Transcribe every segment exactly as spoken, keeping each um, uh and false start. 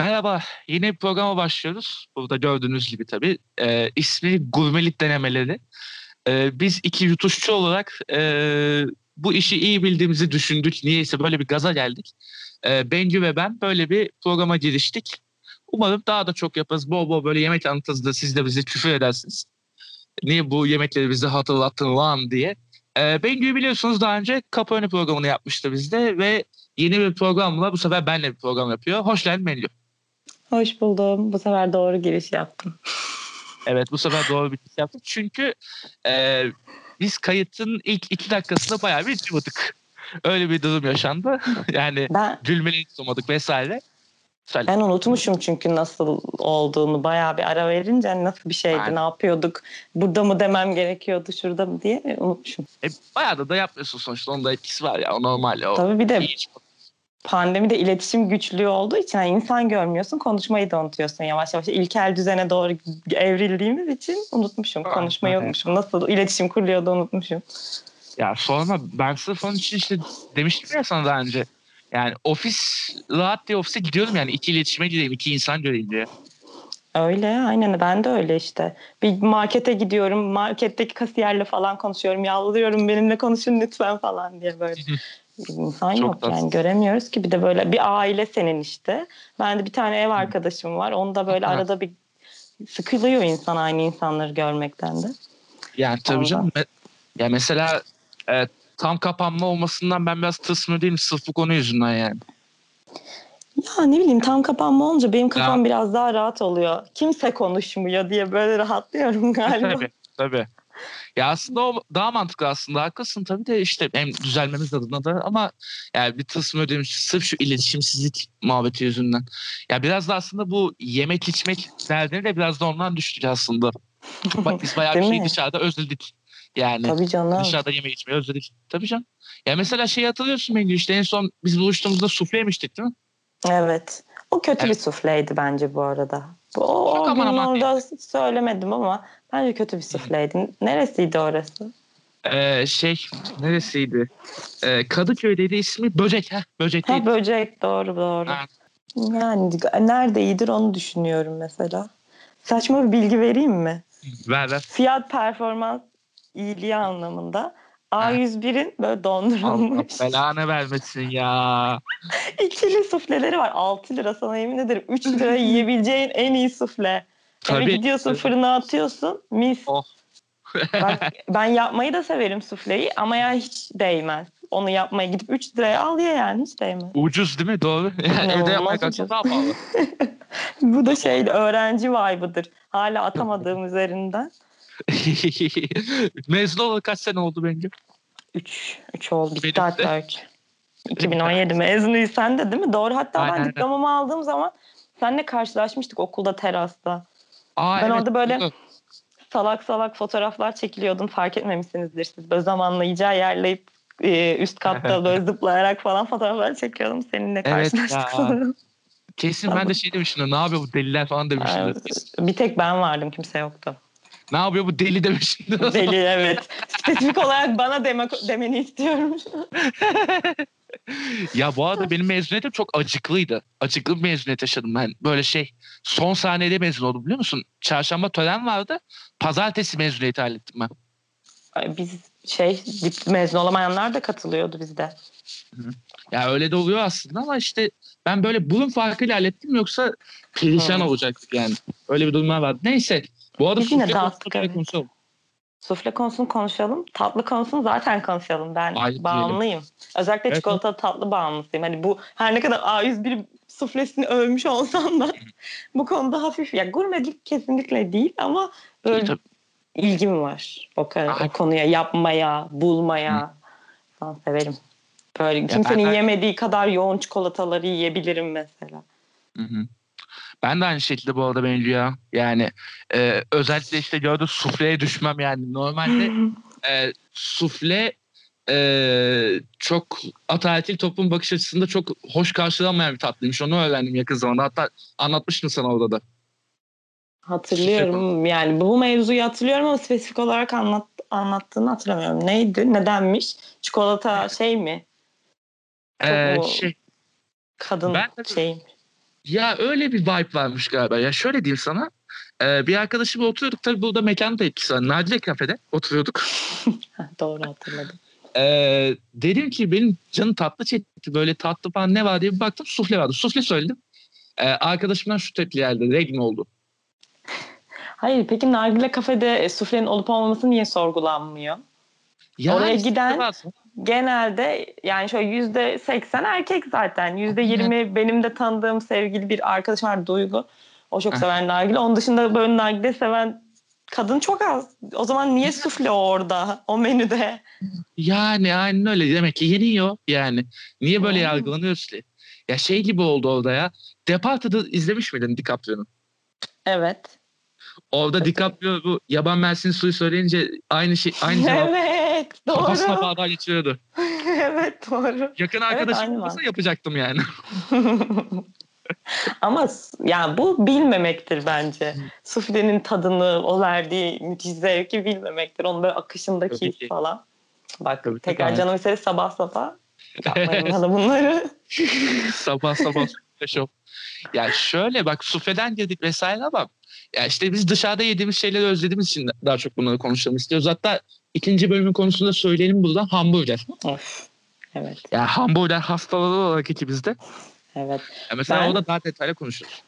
Merhaba, yeni bir programa başlıyoruz. Burada gördüğünüz gibi tabii. Ee, ismi Gurmelik Denemeleri. Ee, biz iki yutuşçu olarak e, bu işi iyi bildiğimizi düşündük. Niyeyse böyle bir gaza geldik. Ee, Bengü ve ben böyle bir programa giriştik. Umarım daha da çok yaparız. Bol bol böyle yemek anlatırız da siz de bizi küfür edersiniz. Niye bu yemekleri bize hatırlattın lan diye. Ee, Bengü'yü biliyorsunuz daha önce kapı önü programını yapmıştı bizde ve yeni bir programla bu sefer benle bir program yapıyor. Hoş geldin Bengü. Hoş buldum. Bu sefer doğru giriş yaptım. Evet, bu sefer doğru bir giriş yaptım. Çünkü e, biz kayıtın ilk iki dakikasında bayağı bir çıkmadık. Öyle bir durum yaşandı. Yani ben, gülmeleri tutamadık vesaire. Söyle. Ben unutmuşum çünkü nasıl olduğunu, bayağı bir ara verince hani nasıl bir şeydi, yani. Ne yapıyorduk, burada mı demem gerekiyordu, şurada mı diye unutmuşum. E, bayağı da da yapmıyorsun sonuçta, onun da etkisi var ya, o normal. O tabii bir de iyi. Pandemide iletişim güçlüğü olduğu için yani insan görmüyorsun, konuşmayı da unutuyorsun yavaş yavaş. İlkel düzene doğru evrildiğimiz için unutmuşum, konuşmayı unutmuşum. Nasıl iletişim kuruluyordu unutmuşum. Ya sorma, ben sırf onun için işte demiştim ya sana daha önce. Yani ofis, rahat diye ofise gidiyorum yani, iki iletişime gireyim, iki insan göreyim diye. Öyle, aynen ben de öyle işte. Bir markete gidiyorum, marketteki kasiyerle falan konuşuyorum, yalvarıyorum benimle konuşun lütfen falan diye böyle. İnsan çok yok yani, göremiyoruz ki. Bir de böyle bir aile senin işte. Ben de bir tane ev arkadaşım var. Onu da böyle arada bir sıkılıyor insan aynı insanları görmekten de. Yani tabii ondan. Canım. Ya mesela e, tam kapanma olmasından ben biraz tırsmıyor değilim. Sırf bu konu yüzünden yani. Ya ne bileyim, tam kapanma olunca benim kafam ya. Biraz daha rahat oluyor. Kimse konuşmuyor diye böyle rahatlıyorum galiba. Tabii tabii. Ya aslında o daha mantıklı, aslında haklısın tabii de işte hem düzelmemiz adına da, ama yani bir tısmı ödemiş sırf şu iletişimsizlik muhabbeti yüzünden. Ya biraz da aslında bu yemek içmek derdini de biraz da ondan düştük aslında. Bak biz bayağı bir şeyi mi? Dışarıda özledik. Yani tabii canım. Dışarıda yemek içmeyi özledik. Tabii canım. Ya mesela şeyi hatırlıyorsun bence, işte en son biz buluştuğumuzda sufle yemiştik değil mi? Evet. O kötü evet. Bir sufleydi bence bu arada. O, o gün orada söylemedim ama bence kötü bir sufleydi. Neresiydi orası? Ee, şey neresiydi? Ee, Kadıköy'deydi, ismi Böcek. Heh, böcek ha, Böcek doğru doğru. Ha. Yani nerede iyidir onu düşünüyorum mesela. Saçma bir bilgi vereyim mi? Ver ver. Fiyat performans iyiliği anlamında. A yüz birin böyle dondurulmuş. Allah belanı vermesin ya. İkili sufleleri var. altı lira, sana yemin ederim. üç lira yiyebileceğin en iyi sufle. Tabii. Eve gidiyorsun, fırına atıyorsun. Mis. Oh. Bak, ben yapmayı da severim sufleyi ama ya hiç değmez. Onu yapmaya gidip üç liraya al ya, yani hiç değmez. Ucuz değil mi? Doğru. Yani evde yapmak ucuz. Daha pahalı. Bu da şey, öğrenci vibe'ıdır. Hala atamadığım üzerinden. Mezun olalı kaç sene oldu bence? Üç. Üç oldu. Bitti benim hatta de. iki bin on yedi mezunuysan da değil mi? Doğru. Hatta aynen, ben diplomamı aynen. aldığım zaman seninle karşılaşmıştık okulda, terasta. Aa, ben evet, orada böyle doğru. salak salak fotoğraflar çekiliyordum. Fark etmemişsinizdir siz. Böyle zamanla iyice yerleyip üst katta böyle zıplayarak falan fotoğraflar çekiyordum. Seninle karşılaştık sanırım. Evet, kesin tamam. Ben de şey demiştim. Ne yapıyor bu deliler falan demiştim. Evet, bir tek ben vardım. Kimse yoktu. Ne yapıyor bu deli demiştim. Deli evet. Spesifik olarak bana deme, demeni istiyorum. Ya bu arada benim mezuniyetim çok acıklıydı. Acıklı bir mezuniyet yaşadım ben. Böyle şey, son saniyede mezun oldum biliyor musun? Çarşamba tören vardı. Pazartesi mezuniyeti hallettim ben. Biz şey, mezun olamayanlar da katılıyordu bizde. Ya öyle de oluyor aslında ama işte ben böyle burun farkıyla hallettim, yoksa perişan olacaktık yani. Öyle bir durumlar vardı. Neyse. Bu arada biz yine dağıttık. Evet. Konuşalım. Sufle konusunu konuşalım. Tatlı konusunu zaten konuşalım. Ben ay, bağımlıyım. Diyelim. Özellikle evet. Çikolata tatlı bağımlısıyım. Hani bu her ne kadar A yüz bir suflesini övmüş olsam da bu konuda hafif. Ya gurmelik kesinlikle değil ama böyle ilgim var. O, o konuya, yapmaya, bulmaya. Hı. Severim. Böyle ya kimsenin ben... yemediği kadar yoğun çikolataları yiyebilirim mesela. Hı hı. Ben de aynı şekilde bu arada benziyor ya. Yani e, özellikle işte gördüm sufleye düşmem yani. Normalde e, sufle e, çok ataerkil toplum bakış açısında çok hoş karşılanmayan bir tatlıymış. Onu öğrendim yakın zamanda. Hatta anlatmıştım sana orada da. Hatırlıyorum yani bu mevzuyu hatırlıyorum ama spesifik olarak anlat, anlattığını hatırlamıyorum. Neydi? Nedenmiş? Çikolata şey mi? Ee, şey. Kadın ben de... şey mi? Ya öyle bir vibe varmış galiba. Ya şöyle diyeyim sana. Ee, bir arkadaşımla oturuyorduk. Tabii burada mekan da etkisi var. Nadire kafede oturuyorduk. Doğru hatırladım. Ee, dedim ki benim canım tatlı çekti. Böyle tatlı falan ne var diye bir baktım. Sufle vardı. Sufle söyledim. Ee, arkadaşımdan şu tepki geldi. Regni oldu. Hayır, peki nargile kafede suflenin olup olmaması niye sorgulanmıyor? Yani oraya giden genelde yani şöyle yüzde seksen erkek zaten. yüzde yirmi benim de tanıdığım sevgili bir arkadaşım var, Duygu. O çok sever nargile. Onun dışında böyle nargile seven kadın çok az. O zaman niye sufle orada, o menüde? Yani aynen öyle. Demek ki yeniyor yani. Niye böyle yargılanıyor sufle? Ya şey gibi oldu orada ya. Departı'da izlemiş miydin DiCaprio'nun? Evet. Orada DiCaprio bu yaban mersini suyu söyleyince aynı şey aynı cevap. Evet, doğru. Kafasına bağda geçiyordu. Evet, doğru. Yakın arkadaşım evet, olsa yapacaktım yani. Ama yani bu bilmemektir bence. Suflenin tadını, o verdiği müthiş zevki bilmemektir. Onun böyle akışındaki falan. Bak tabii tekrar tabii. Canım istedi sabah sabah. Yapmayın bana bunları. Sabah sabah şov. Yani şöyle bak, sufleden girdik vesaire bak. Ya işte biz dışarıda yediğimiz şeyleri özlediğimiz için daha çok bunları konuşalım istiyoruz. Hatta ikinci bölümün konusunda söyleyelim buradan, hamburger. Of, evet. Ya hamburger hastalığı olarak ikimizde. Evet. Ya mesela ben, o da daha detaylı konuşuruz.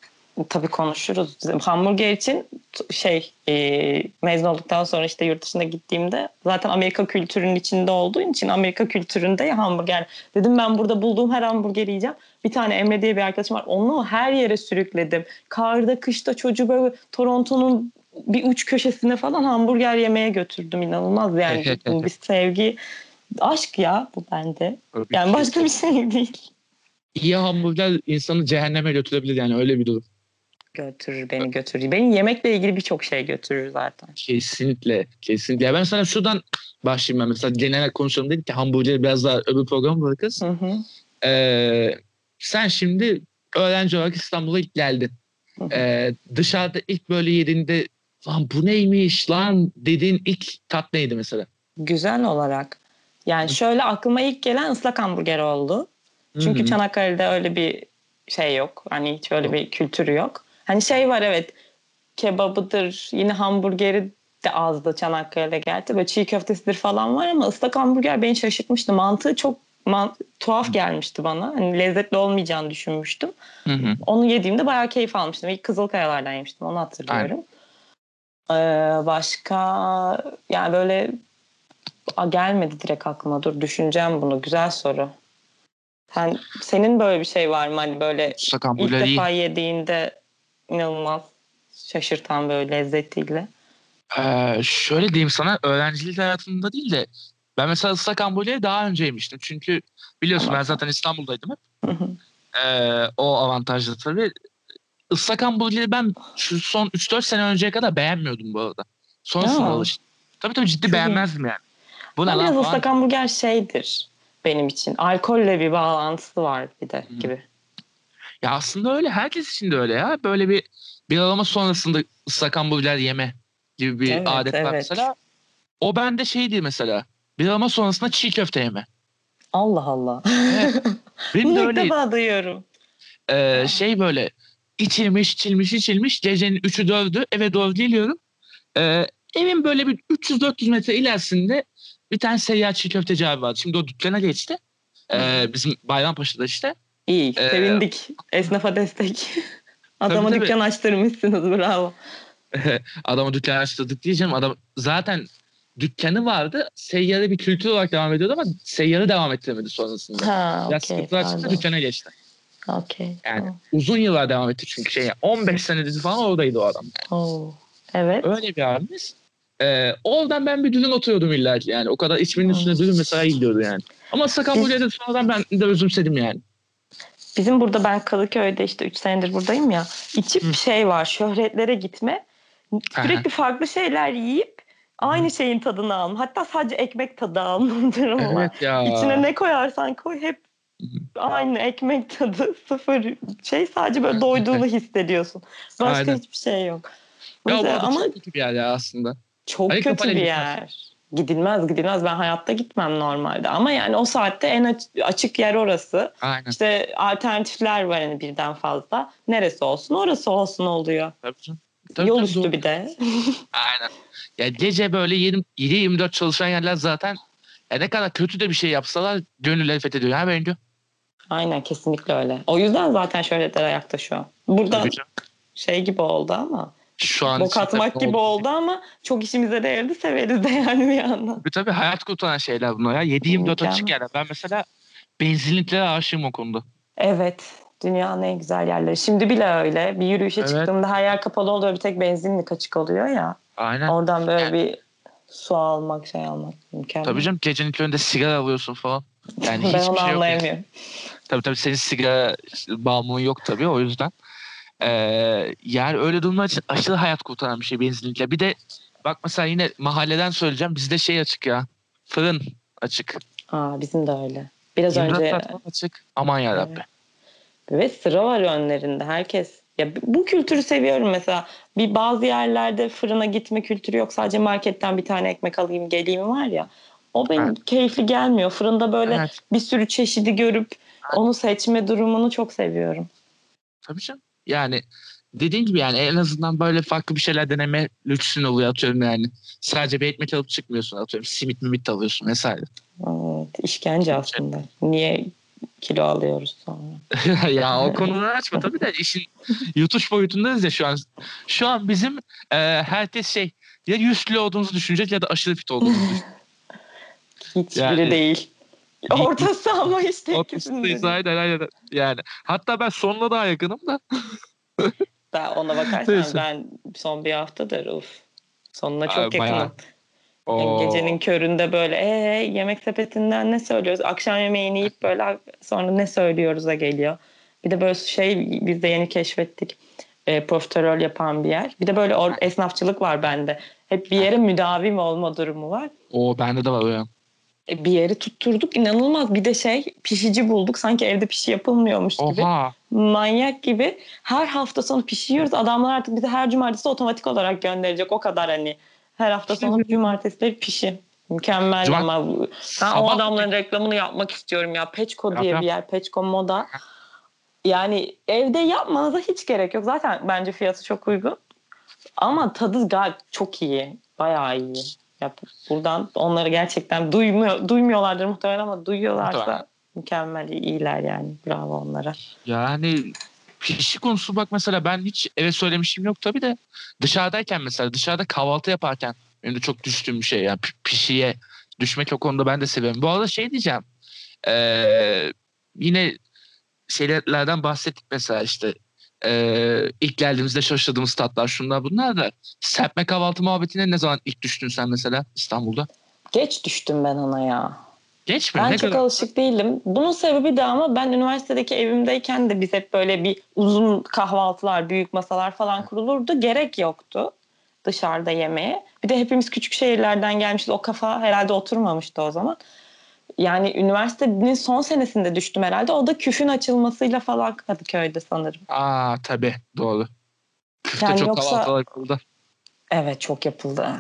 Tabii konuşuruz. Hamburger için şey e, mezun olduktan sonra işte yurt dışına gittiğimde zaten Amerika kültürünün içinde olduğu için Amerika kültüründe ya hamburger. Dedim ben burada bulduğum her hamburgeri yiyeceğim. Bir tane Emre diye bir arkadaşım var. Onu her yere sürükledim. Karda, kışta çocuğu böyle Toronto'nun bir uç köşesine falan hamburger yemeye götürdüm. İnanılmaz yani. Bu bir sevgi, aşk ya bu bende. Yani başka bir şey değil. İyi hamburger insanı cehenneme götürebilir yani, öyle bir durum. Götürür beni götürür. Benim yemekle ilgili birçok şey götürür zaten. Kesinlikle. Kesinlikle. Ya ben sana şuradan başlayayım ben. Mesela genel konuşalım dedik ki hamburgeri biraz daha öbür programı bırakırız. Hı hı. Ee, sen şimdi öğrenci olarak İstanbul'a ilk geldin. Hı hı. Ee, dışarıda ilk böyle yediğinde lan bu neymiş lan dediğin ilk tat neydi mesela? Güzel olarak. Yani hı. şöyle aklıma ilk gelen ıslak hamburger oldu. Çünkü hı hı. Çanakkale'de öyle bir şey yok. Hani hiç öyle bir kültürü yok. Hani şey var evet, kebabıdır, yine hamburgeri de azdı Çanakkale'de gerçi. Böyle çiğ köftesidir falan var ama ıslak hamburger beni şaşırtmıştı. Mantığı çok mant- tuhaf gelmişti bana. Hani lezzetli olmayacağını düşünmüştüm. Hı hı. Onu yediğimde bayağı keyif almıştım. İlk Kızılkayalar'dan yemiştim, onu hatırlıyorum. Ee, başka yani böyle a, gelmedi direkt aklıma, dur düşüneceğim bunu, güzel soru. Sen, senin böyle bir şey var mı hani böyle Sakambule ilk defa yediğinde inanılmaz şaşırtan böyle lezzetiyle? Ee, şöyle diyeyim sana, öğrencilik hayatımda değil de ben mesela Sakambule'yi daha önce yemiştim. Çünkü biliyorsun tamam. Ben zaten İstanbul'daydım hep. Hı hı. Ee, o avantajlı tabii. Sakambule'yi ben şu son üç dört sene önceye kadar beğenmiyordum bu arada. Son sınıf alıştım. Tabii tabii ciddi beğenmezdim yani. Bu ben biraz Sakambule'yi şeydir benim için. Alkolle bir bağlantısı var bir de hı. gibi. Ya aslında öyle. Herkes için de öyle ya. Böyle bir bir alama sonrasında sakambuller yeme gibi bir evet, adet var evet. mesela. O bende şeydi mesela. Bir alama sonrasında çiğ köfte yeme. Allah Allah. Evet. Benim de öyleydi. Bunu ilk defa duyuyorum. Ee, şey böyle içilmiş, içilmiş, içilmiş. Gecenin üçü dördü. Eve doğru geliyorum. Ee, evin böyle bir üç yüz dört yüz metre ilerisinde bir tane seyyar çiğ köfteci abi vardı. Şimdi o dükkana geçti. Ee, bizim Bayrampaşa'da işte. İyi, sevindik. Ee, Esnafa destek. Adama tabii, dükkan tabii. açtırmışsınız, bravo. Adama dükkan açtırdık diyeceğim. Adam zaten dükkanı vardı. Seyyarı bir kültür olarak devam ediyordu ama seyyarı devam ettiremedi sonrasında. Ha, biraz okay, sıkıntılar çıktı, dükkana geçti. Okay, yani oh. uzun yıllar devam etti çünkü şey. on beş senedir falan oradaydı o adam. Yani. Oh, evet. Öyle bir abimiz. Ee, oradan ben bir dürüm oturuyordum illa ki yani. O kadar içmenin oh. üstüne dürüm mesela gidiyordu yani. Ama Sakamulya'da sonradan ben de özümsedim yani. Bizim burada ben Kadıköy'de işte üç senedir buradayım ya. İçip Hı. şey var, şöhretlere gitme. Sürekli Aha. farklı şeyler yiyip aynı şeyin tadını alma. Hatta sadece ekmek tadı alma durumu evet var. Ya. İçine ne koyarsan koy hep aynı ekmek tadı, sıfır şey, sadece böyle doyduğunu hissediyorsun. Başka Aynen. hiçbir şey yok. Ya, ama çok kötü bir yer ya aslında. Çok Ayı kötü bir yer. gidilmez gidilmez ben hayatta gitmem normalde ama yani o saatte en açık yer orası. Aynen. İşte alternatifler var yani birden fazla. Neresi olsun orası olsun oluyor. Tabii canım. Tabii, yol üstü tabii, bir de. Aynen. Ya gece böyle yedi yirmi dört çalışan yerler zaten ya ne kadar kötü de bir şey yapsalar gönülleri fethediyor. Ha Bengü? Aynen, kesinlikle öyle. O yüzden zaten şöyle der ayakta şu an. Burada şey gibi oldu ama şu an bok atmak gibi oldu ama çok işimize değerli, severiz de yani bir yandan. Tabii, tabii hayat kurtaran şeyler bunlar ya. yedi yirmi dört açık yerler. Ben mesela benzinliklere aşığım o konuda. Evet. Dünyanın en güzel yerleri. Şimdi bile öyle. Bir yürüyüşe evet. çıktığımda her yer kapalı oluyor. Bir tek benzinlik açık oluyor ya. Aynen. Oradan böyle yani bir su almak, şey almak mükemmel. Tabii canım. Gecenin köründe sigara alıyorsun falan. Yani ben onu şey anlayamıyorum. Tabii tabii senin sigara bağımlılığın yok tabii o yüzden. Ee, yani öyle durumlar için aşırı hayat kurtaran bir şey benzinlikle. Bir de bak mesela yine mahalleden söyleyeceğim. Bizde şey açık ya. Fırın açık. Aa, bizim de öyle. Biraz Yıldız önce açık. Aman yarabbim. Evet. Ve sıra var önlerinde herkes. Ya bu kültürü seviyorum mesela. Bir bazı yerlerde fırına gitme kültürü yok. Sadece marketten bir tane ekmek alayım geleyim var ya. O benim evet. keyifli gelmiyor. Fırında böyle evet. bir sürü çeşidi görüp evet. onu seçme durumunu çok seviyorum. Tabii canım. Yani dediğim gibi yani en azından böyle farklı bir şeyler deneme lüksün oluyor atıyorum yani. Sadece bir ekmek alıp çıkmıyorsun atıyorum. Simit mimit alıyorsun vesaire. Evet, işkence aslında. Niye kilo alıyoruz sonra? Ya o konuları açma tabii de işin yutuş boyutundayız ya şu an. Şu an bizim e, herkes şey ya yüz kilo olduğumuzu düşünecek ya da aşırı fit olduğumuzu düşünecek. Hiçbiri yani, değil. Ortası ama işte. Ortasındayız aynen aynen. Yani hatta ben sonuna daha yakınım da. Daha ona bakarsan neyse. Ben son bir haftadır uf. Sonuna çok abi, yakınım. Yani gecenin köründe böyle ee, yemek sepetinden ne söylüyoruz? Akşam yemeğini yiyip böyle sonra ne söylüyoruz'a geliyor. Bir de böyle şey biz de yeni keşfettik. E, profiterol yapan bir yer. Bir de böyle or- esnafçılık var bende. Hep bir yere müdavim olma durumu var. Oo bende de var öyle. Bir yeri tutturduk inanılmaz, bir de şey pişici bulduk sanki evde pişi yapılmıyormuş gibi. Oha. Manyak gibi her hafta sonu pişiriyoruz, adamlar artık bize her cumartesi otomatik olarak gönderecek o kadar hani her hafta sonu cumartesileri pişi mükemmel Cuma- ama ben sabah o adamların reklamını yapmak istiyorum ya. Peçko diye bir yer, Peçko Moda, yani evde yapmanıza hiç gerek yok zaten, bence fiyatı çok uygun ama tadı gayet çok iyi, bayağı iyi. Ya buradan onları gerçekten duymuyor, duymuyorlardır muhtemelen ama duyuyorlarsa muhtemelen. Mükemmel iyiler yani. Bravo onlara. Yani pişi konusu bak mesela ben hiç eve söylemişim yok tabii de dışarıdayken mesela dışarıda kahvaltı yaparken benim de çok düştüğüm bir şey yani pişiye düşmek o konuda ben de seviyorum. Bu arada şey diyeceğim ee, yine şeylerden bahsettik mesela işte Ee, ilk geldiğimizde şaşırdığımız tatlar şunlar bunlar da serpme kahvaltı muhabbetine ne zaman ilk düştün sen mesela İstanbul'da? Geç düştüm ben ona ya. Geç mi? Ben ne çok kadar alışık değilim. Bunun sebebi de ama ben üniversitedeki evimdeyken de biz hep böyle bir uzun kahvaltılar, büyük masalar falan kurulurdu. Gerek yoktu dışarıda yemeğe. Bir de hepimiz küçük şehirlerden gelmişiz. O kafa herhalde oturmamıştı o zaman. Yani üniversitenin son senesinde düştüm herhalde. O da Küf'ün açılmasıyla falan Kadıköy'de sanırım. Aa tabii doğru. Küf'te yani çok yoksa kahvaltılar yapıldı. Evet çok yapıldı.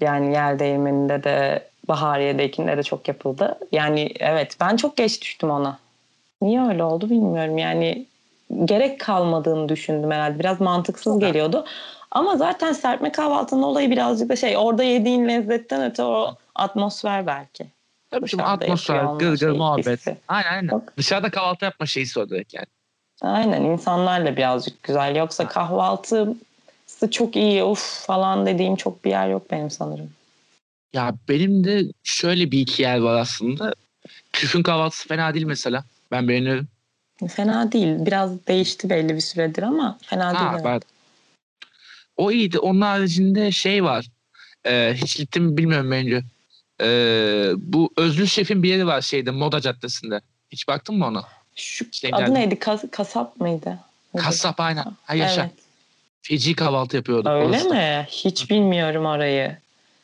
Yani Yeldeğirmeni'nde de Bahariye'dekinde de çok yapıldı. Yani evet ben çok geç düştüm ona. Niye öyle oldu bilmiyorum. Yani gerek kalmadığını düşündüm herhalde. Biraz mantıksız evet. geliyordu. Ama zaten serpme kahvaltının olayı birazcık da şey orada yediğin lezzetten öte o atmosfer belki. Tabii şimdi atmosfer, gır gır muhabbet. Hissi. Aynen aynen. Bak. Dışarıda kahvaltı yapma şeyi söyledik yani. Aynen insanlarla birazcık güzel. Yoksa kahvaltısı çok iyi uf falan dediğim çok bir yer yok benim sanırım. Ya benim de şöyle bir iki yer var aslında. Küf'ün kahvaltısı fena değil mesela. Ben beğeniyorum. Fena değil. Biraz değişti belli bir süredir ama fena ha, değil. Evet. O iyiydi. Onun haricinde şey var. Ee, hiç gittim mi bilmiyorum bence. Ee, bu Özgür Şef'in bir yeri var şeyde Moda Caddesi'nde. Hiç baktın mı ona? Şu, adı geldi. Neydi? Kas, kasap mıydı? Öyle. Kasap aynen. Hayır evet. Şak. Feci kahvaltı yapıyordu. Öyle orası mi? Da. Hiç bilmiyorum orayı.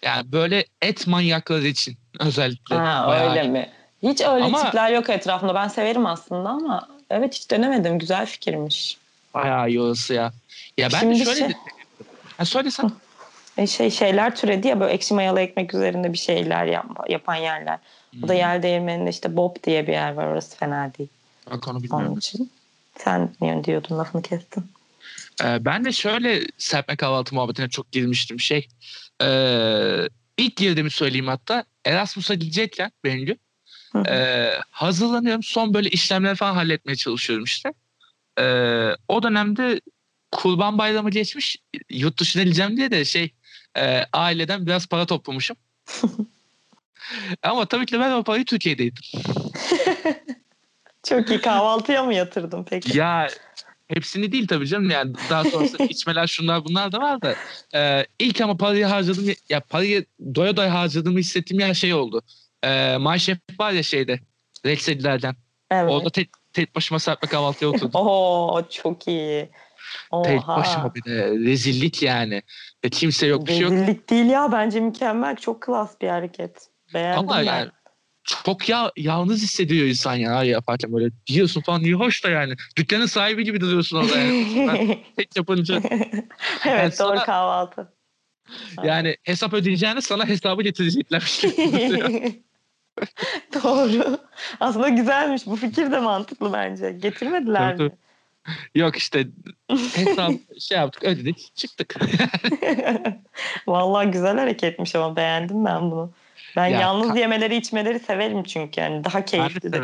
Yani böyle et manyakları için özellikle. Ha, öyle iyi. Mi? Hiç öyle ama tipler yok etrafında. Ben severim aslında ama evet hiç denemedim. Güzel fikirmiş. Bayağı iyi orası ya. Ya ben şimdi de şöyle şey... de... Ha, söylesen. şey şeyler türedi ya, böyle ekşi mayalı ekmek üzerinde bir şeyler yap, yapan yerler. Hmm. O da Yeldeğirmeni'nde işte Bob diye bir yer var, orası fena değil. Bak onu bilmiyorum. Onun için. Sen ne diyordun, lafını kestin. Ee, ben de şöyle serpme kahvaltı muhabbetine çok girmiştim. Şey, ee, ilk girdiğimi söyleyeyim hatta. Erasmus'a gidecekken Bengü. Ee, hazırlanıyorum. Son böyle işlemler falan halletmeye çalışıyorum işte. Ee, o dönemde Kurban Bayramı geçmiş. Yurt dışına gideceğim diye de şey e, aileden biraz para toplamışım. Ama tabii ki ben o parayı Türkiye'deydim. Çok iyi. Kahvaltıya mı yatırdım peki? Ya hepsini değil tabii canım. Yani daha sonrasında içmeler şunlar bunlar da var da. E, ilk ama parayı harcadım. Ya parayı doya doya harcadığımı hissettiğim yer şey oldu. E, My Chef var ya şeyde. Rexedilerden. Evet. Orada tek, tek başıma serpme kahvaltıya oturdum. Oo çok iyi. Oha. Tek başıma bir de rezillik yani. E, kimse yok, bir şey yok. Rezillik değil ya, bence mükemmel. Çok klas bir hareket. Beğendim ama ben. Yani, çok ya, yalnız hissediyor insan ya yaparken böyle. Diyorsun falan iyi hoş da yani. Dükkanın sahibi gibi duruyorsun orada yani. Tek yapınca. Evet yani doğru sana, kahvaltı. Yani hesap ödeyeceğine sana hesabı getirecekler. Doğru. Aslında güzelmiş. Bu fikir de mantıklı bence. Getirmediler tabii, mi? Tabii. Yok işte hesap şey yaptık, ödedik, çıktık. Vallahi güzel hareketmiş ama beğendim ben bunu. Ben ya, yalnız ka- yemeleri içmeleri severim çünkü yani daha keyiflidir.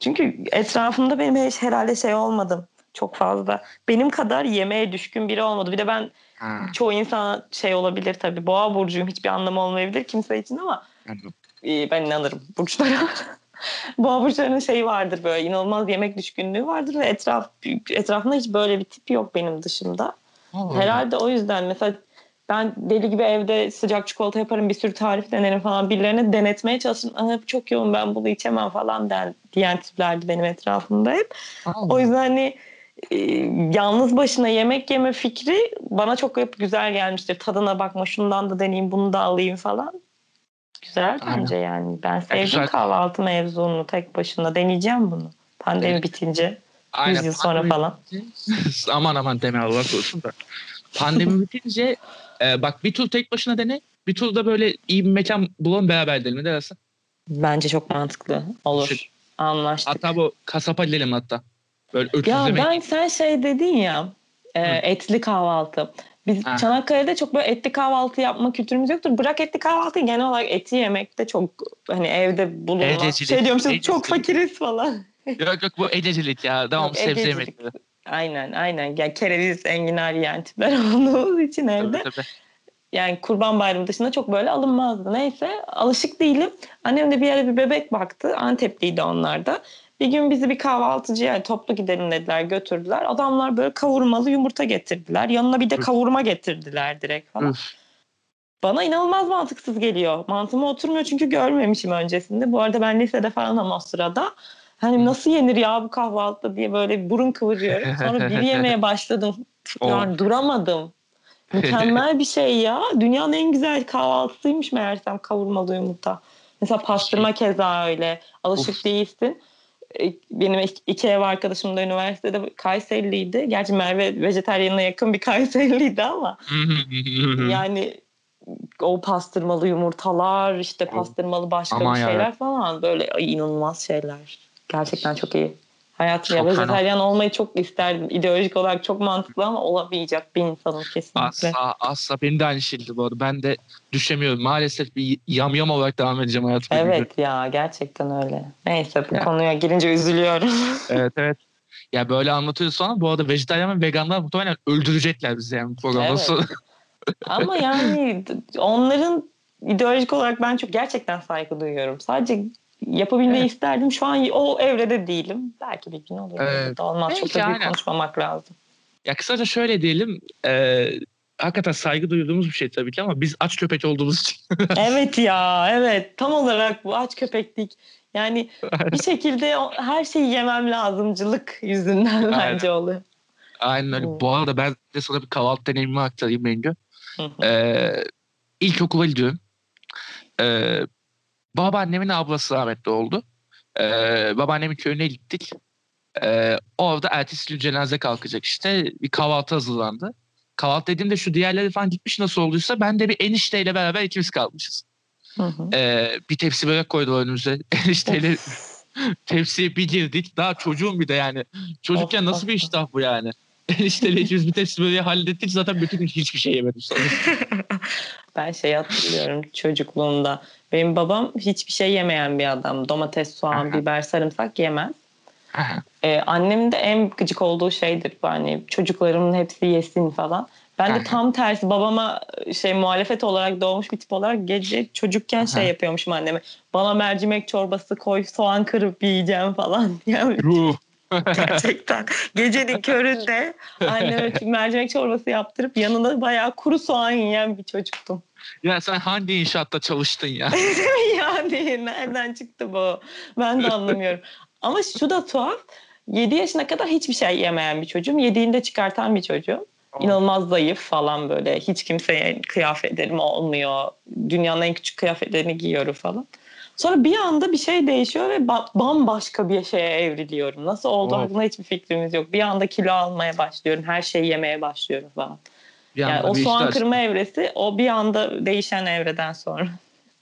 Çünkü etrafımda benim hiç herhalde şey olmadım çok fazla. Benim kadar yemeğe düşkün biri olmadı. Bir de ben ha. çoğu insan şey olabilir tabii. Boğa burcuyum, hiçbir anlamı olmayabilir kimse için ama e, ben inanırım burçlara. Boğa burçlarının şeyi vardır, böyle inanılmaz yemek düşkünlüğü vardır ve etraf etrafında hiç böyle bir tip yok benim dışımda. Allah. Herhalde o yüzden mesela ben deli gibi evde sıcak çikolata yaparım, bir sürü tarif denerim falan, birilerine denetmeye çalışırım. Çok yoğun, ben bunu içemem falan den, diyen tiplerdi benim etrafımda hep. Allah. O yüzden hani e, yalnız başına yemek yeme fikri bana çok hep güzel gelmiştir. Tadına bakma, şundan da deneyeyim, bunu da alayım falan. Güzel bence yani. Ben sevdim ya, kahvaltı mevzunu tek başına. Deneyeceğim bunu. Pandemi evet. bitince. Aynen. yüz yıl sonra pandemi falan. Bitince, aman aman deme Allah korusun da. Pandemi bitince e, bak bir tur tek başına dene. Bir tur da böyle iyi bir mekan bulalım, beraber gidelim. Ne dersin? Bence çok mantıklı. Olur. Şu, anlaştık. Hatta bu kasaba gidelim hatta. Böyle ya ben yemek. Sen şey dedin ya e, etli kahvaltı. Biz ha. Çanakkale'de çok böyle etli kahvaltı yapma kültürümüz yoktur. Bırak etli kahvaltıyı, genel olarak eti yemekte çok hani evde bulunma. Şey diyormuşuz çok fakiriz falan. Yok yok bu edecilik ya. Tamam sebze yemekleri. Aynen aynen. Yani kereviz, enginar yiyen tipler olduğumuz için evde. Tabii, tabii. Yani Kurban Bayramı dışında çok böyle alınmazdı. Neyse alışık değilim. Annem de bir yere bir bebek baktı. Antepliydi onlar da. Bir gün bizi bir kahvaltıcıya toplu gidelim dediler, götürdüler. Adamlar böyle kavurmalı yumurta getirdiler. Yanına bir de kavurma getirdiler direkt falan. Öf. Bana inanılmaz mantıksız geliyor. Mantığıma oturmuyor çünkü görmemişim öncesinde. Bu arada ben lisede falan ama o sırada. Hani nasıl yenir ya bu kahvaltı diye böyle burun kıvırıyorum. Sonra bir yemeye başladım. Yani duramadım. Mükemmel bir şey ya. Dünyanın en güzel kahvaltısıymış meğersem kavurmalı yumurta. Mesela pastırma keza öyle. Alışık of. Değilsin. Benim iki ev arkadaşım da üniversitede Kayseriliydi. Gerçi Merve vejetaryenine yakın bir Kayseriliydi ama yani o pastırmalı yumurtalar, işte pastırmalı başka aman bir şeyler ya. Falan böyle inanılmaz şeyler. Gerçekten çok iyi. Hayatımda vejetaryen olmayı çok isterdim. İdeolojik olarak çok mantıklı ama olamayacak bir insanım kesinlikle. Asla, asla. Benim de aynı şeydi bu arada. Ben de düşemiyorum. Maalesef bir yamyam olarak devam edeceğim hayatımda. Evet gibi. Ya gerçekten öyle. Neyse bu ya. Konuya girince üzülüyorum. Evet evet. Ya böyle anlatıyoruz sonra bu arada vejetaryen ve veganlar muhtemelen öldürecekler bizi yani programdan evet. sonra. Ama yani onların ideolojik olarak ben çok gerçekten saygı duyuyorum. Sadece yapabilmeyi evet. isterdim. Şu an o evrede değilim. Belki bir gün olur. Evet. Olmaz. Çok da büyük konuşmamak lazım. Ya kısaca şöyle diyelim. E, hakikaten saygı duyduğumuz bir şey tabii ki ama biz aç köpek olduğumuz için. Evet ya. Evet. Tam olarak bu aç köpeklik. Yani bir şekilde her şeyi yemem lazımcılık yüzünden aynen. bence oluyor. Aynen öyle. Hmm. Bu arada ben de sana bir kahvaltı deneyimimi aktarayım Bengü. ee, İlkokula gidiyorum. Ee, Babaannemin ablası rahmetli oldu. Ee, babaannemin köyüne gittik. Ee, orada ertesi gün cenaze kalkacak işte. Bir kahvaltı hazırlandı. kahvaltı dediğimde şu diğerleri falan gitmiş nasıl olduysa, ben de bir enişteyle beraber ikimiz kalmışız. Hı hı. Ee, bir tepsi börek koydu önümüze. Enişteyle tepsiye bir girdik. Daha çocuğum bir de yani. Çocukken of, nasıl of, bir iştah bu yani. Enişteyle ikimiz bir tepsi böreği hallettik. Zaten bütün gün hiçbir şey yemedim sanırım. Ben şey hatırlıyorum çocukluğumda. Benim babam hiçbir şey yemeyen bir adam. Domates, soğan, biber, sarımsak yemez. Ee, annem de en gıcık olduğu şeydir. Hani çocuklarımın hepsi yesin falan. Ben de tam tersi, babama şey muhalefet olarak doğmuş bir tip olarak gece çocukken şey yapıyormuşum anneme. Bana mercimek çorbası koy, soğan kırıp yiyeceğim falan diye. Gerçekten. Gecenin köründe anneme mercimek çorbası yaptırıp yanına bayağı kuru soğan yiyen bir çocuktum. Ya sen hangi inşaatta çalıştın ya? Yani nereden çıktı bu? Ben de anlamıyorum. Ama şu da tuhaf. yedi yaşına kadar hiçbir şey yemeyen bir çocuğum. yediğinde çıkartan bir çocuğum. İnanılmaz zayıf falan böyle. Hiç kimseye kıyafetlerim olmuyor. Dünyanın en küçük kıyafetlerini giyiyorum falan. Sonra bir anda bir şey değişiyor ve bambaşka bir şeye evriliyorum. Nasıl oldu hakkında hiçbir fikrimiz yok. Bir anda kilo almaya başlıyorum. Her şeyi yemeye başlıyorum falan. Yani o soğan kırma evresi o bir anda değişen evreden sonra.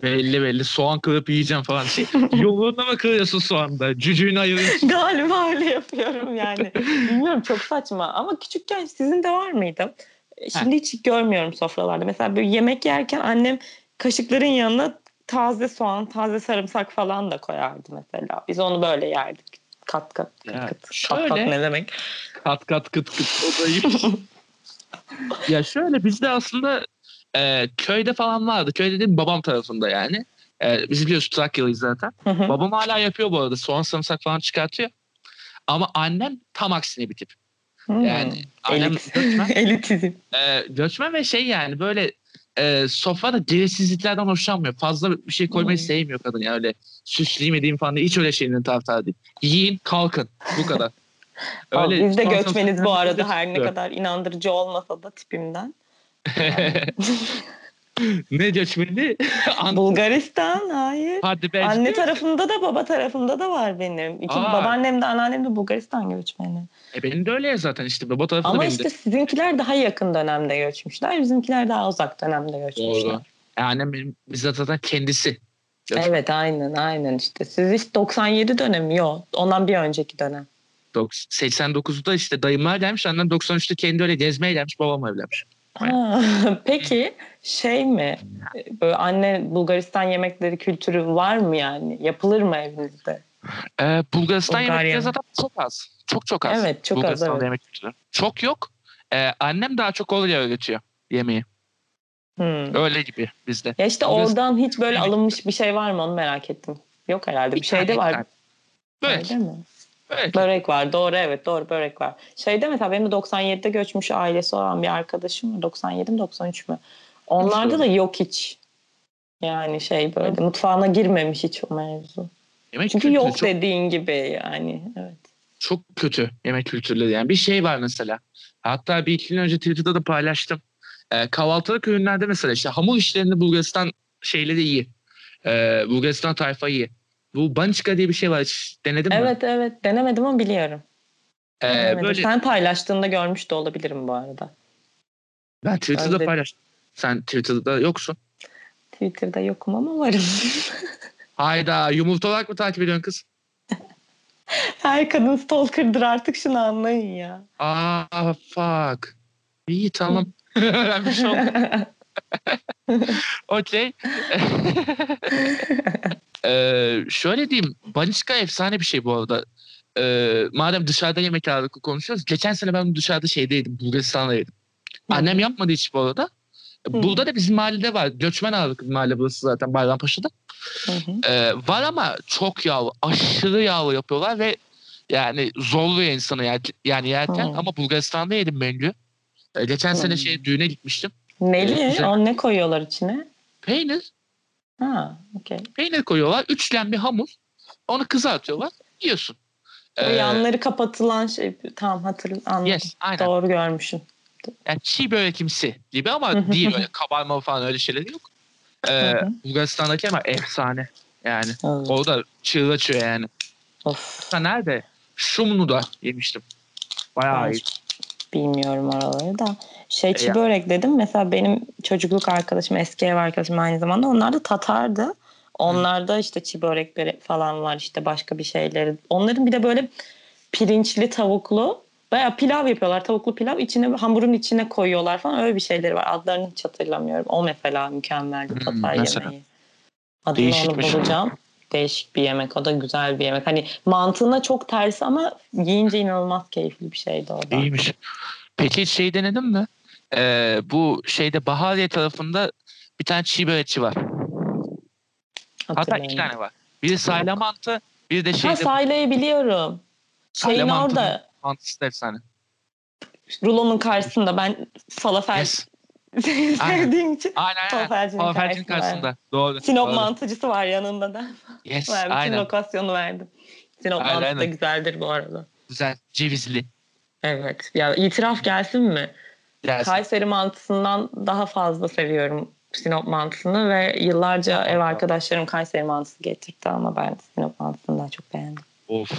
Belli belli soğan kırıp yiyeceğim falan. Şey, yolunda mı kırıyorsun soğanda? Cücüğünü ayırıyorsun. Galiba öyle yapıyorum yani. Bilmiyorum, çok saçma. Ama küçükken sizin de var mıydı? Şimdi ha. hiç görmüyorum sofralarda. Mesela böyle yemek yerken annem kaşıkların yanına taze soğan, taze sarımsak falan da koyardı mesela. Biz onu böyle yerdik. Kat kat kıt ya, kıt. Şöyle, kat kat ne demek? Kat kat kıt kıt. O da iyi. Ya şöyle bizde aslında e, köyde falan vardı. Köyde değil, babam tarafında yani. E, biz biliyoruz Trakyalıyız zaten. Hı hı. Babam hala yapıyor bu arada. Soğan sarımsak falan çıkartıyor. Ama annem tam aksine bir tip. Hmm. Yani annem elit. Göçmen. Elitizim. E, göçmen ve şey yani böyle e, sofrada gereksizliklerden hoşlanmıyor. Fazla bir şey koymayı hmm. sevmiyor kadın. Yani öyle süsleyemediğim falan değil. Hiç öyle şeyinin taraftarı değil. Yiyin kalkın. Bu kadar. Öyle, biz de göçmeniz bu arada, her ne kadar inandırıcı olmasa da tipimden. Yani. Ne göçmeni? Bulgaristan, hayır. Hadi anne mi? Tarafımda da baba tarafımda da var benim. İki, babaannem de anneannem de Bulgaristan göçmeni. E benim de öyle zaten işte baba tarafı ama da benim işte de. Sizinkiler daha yakın dönemde göçmüşler, bizimkiler daha uzak dönemde göçmüşler. Doğru. E annem benim bizzat zaten kendisi. Göçmen. Evet aynen aynen işte siz işte doksan yedi dönemi, yok ondan bir önceki dönem. seksen dokuzda işte dayımlar gelmiş, annem doksan üçte kendi öyle gezmeye gelmiş, babam evlenmiş. Peki şey mi, böyle anne Bulgaristan yemekleri kültürü var mı yani? Yapılır mı evinizde? Ee, Bulgaristan yemekleri zaten çok az. Çok çok az. Evet çok az. Evet. Yemek kültürü. Çok yok. Ee, annem daha çok oraya öğretiyor yemeği. Hmm. Öyle gibi bizde. Ya işte oradan hiç böyle alınmış bir şey var mı, onu merak ettim. Yok herhalde bir şey de var. Böyle değil mi? Börek. Börek var doğru, evet doğru börek var. Şeyde mesela benim de doksan yedide göçmüş ailesi olan bir arkadaşım var, doksan yedi mi doksan üç mü? Onlarda da yok hiç. Yani şey böyle mutfağına girmemiş hiç o mevzu. Yemek çünkü yok çok, dediğin gibi yani evet. Çok kötü yemek kültürleri yani. Bir şey var mesela, hatta bir iki gün önce Twitter'da da paylaştım. Ee, kahvaltılık ürünlerde mesela işte hamur işlerinde Bulgaristan şeyleri iyi. Ee, Bulgaristan tayfa iyi. Bu Bunchka diye bir şey var, hiç denedin evet, mi? Evet evet denemedim ama biliyorum. Ee, böyle... Sen paylaştığında görmüş de olabilirim bu arada. Ben Twitter'da Öyle... paylaştım. Sen Twitter'da yoksun. Twitter'da yokum ama varım. Hayda, yumurta olarak mı takip ediyorsun kız? Her kadın stalker'dır artık, şunu anlayın ya. Aa fuck. İyi tamam. Öğrenmiş oldum. Okey. Ee, şöyle diyeyim, Bunchka efsane bir şey bu arada. Ee, madem dışarıda yemek ağırlıklı konuşuyoruz, geçen sene ben dışarıda şeydeydim, Bulgaristan'da yedim. Hı. Annem yapmadı hiç bu arada. Hı. Burada da bizim mahallede var, göçmen ağırlıklı bir mahalle burası zaten, Bayrampaşa'da. Hı hı. Ee, var ama çok yağlı, aşırı yağlı yapıyorlar ve yani zorluyor insanı yani, yani yerken. Hı. Ama Bulgaristan'da yedim Bengü. Ee, geçen hı. sene şey düğüne gitmiştim. Neli? Ee, o ne koyuyorlar içine? Peynir. Ha, okay. Peynir koyuyorlar. Üçgen bir hamur. Onu kızartıyorlar. Yiyorsun. Ee, yanları kapatılan şey. Tamam hatırladım. Yes, doğru görmüşüm. Yani çiğ börekimsi gibi ama değil öyle kabarma falan öyle şeyler yok. Ee, Bulgaristan'daki ama efsane. Yani evet. Orada çığır açıyor yani. Of. Nerede? Şumlu'da yemiştim. Bayağı evet. iyi. bilmiyorum oraları da. Şey çi börek dedim. Mesela benim çocukluk arkadaşım, eski ev arkadaşım aynı zamanda. Onlar da Tatar'dı. Onlarda işte çi börekleri falan var, işte başka bir şeyleri. Onların bir de böyle pirinçli, tavuklu, bayağı pilav yapıyorlar. Tavuklu pilav içine, hamurun içine koyuyorlar falan. Öyle bir şeyleri var. Adlarını hiç hatırlamıyorum. O mesela mükemmeldi Tatar hmm, yemeği. Adını onu bulacağım. Şey. Değişik bir yemek. O da güzel bir yemek. Hani mantığına çok ters ama yiyince inanılmaz keyifli bir şeydi o da. İyiymiş. Peki hiç şey denedin mi? Ee, bu şeyde Bahariye tarafında bir tane çiğ börekçi var. Hatta iki tane var. Biri sayla mantı, biri de şeyde... Ha, saylayı biliyorum. Şeyin sayla mantı, orada... Mantısı da efsane. Rulonun karşısında ben falafel... Yes. sevdiğim için Falfelci'nin karşısında. karşısında. Doğru. Sinop Doğru. mantıcısı var yanında da. Yes, var, bütün aynen. lokasyonu verdim. Sinop aynen. mantısı da güzeldir bu arada. Güzel, cevizli. Evet. Ya itiraf gelsin mi? Gelsin. Kayseri mantısından daha fazla seviyorum Sinop mantısını ve yıllarca tamam. ev arkadaşlarım Kayseri mantısı getirdi ama ben Sinop mantısını daha çok beğendim. Of,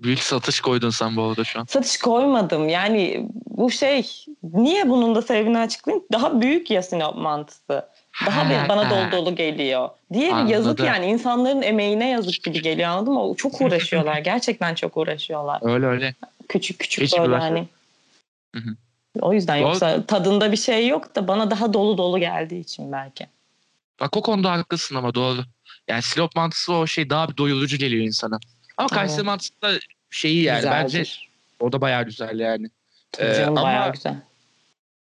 büyük satış koydun sen bu arada şu an. Satış koymadım. Yani bu şey, niye bunun da sebebini açıklayayım? Daha büyük ya Sinop mantısı. Daha bir bana dolu dolu geliyor. Diğeri Anladım. yazık, yani insanların emeğine yazık gibi geliyor, anladın mı? Çok uğraşıyorlar. Gerçekten çok uğraşıyorlar. Öyle öyle. Küçük küçük Hiç böyle hani. Hı hı. O yüzden Doğru. yoksa tadında bir şey yok da bana daha dolu dolu geldiği için belki. Bak o konuda haklısın ama doğru. Yani Sinop mantısı o şey daha bir doyurucu geliyor insana. Ama Kayseri mantısı da şeyi yani Güzeldir. bence o da bayağı güzel yani. Tabii canım, ee, bayağı ama güzel.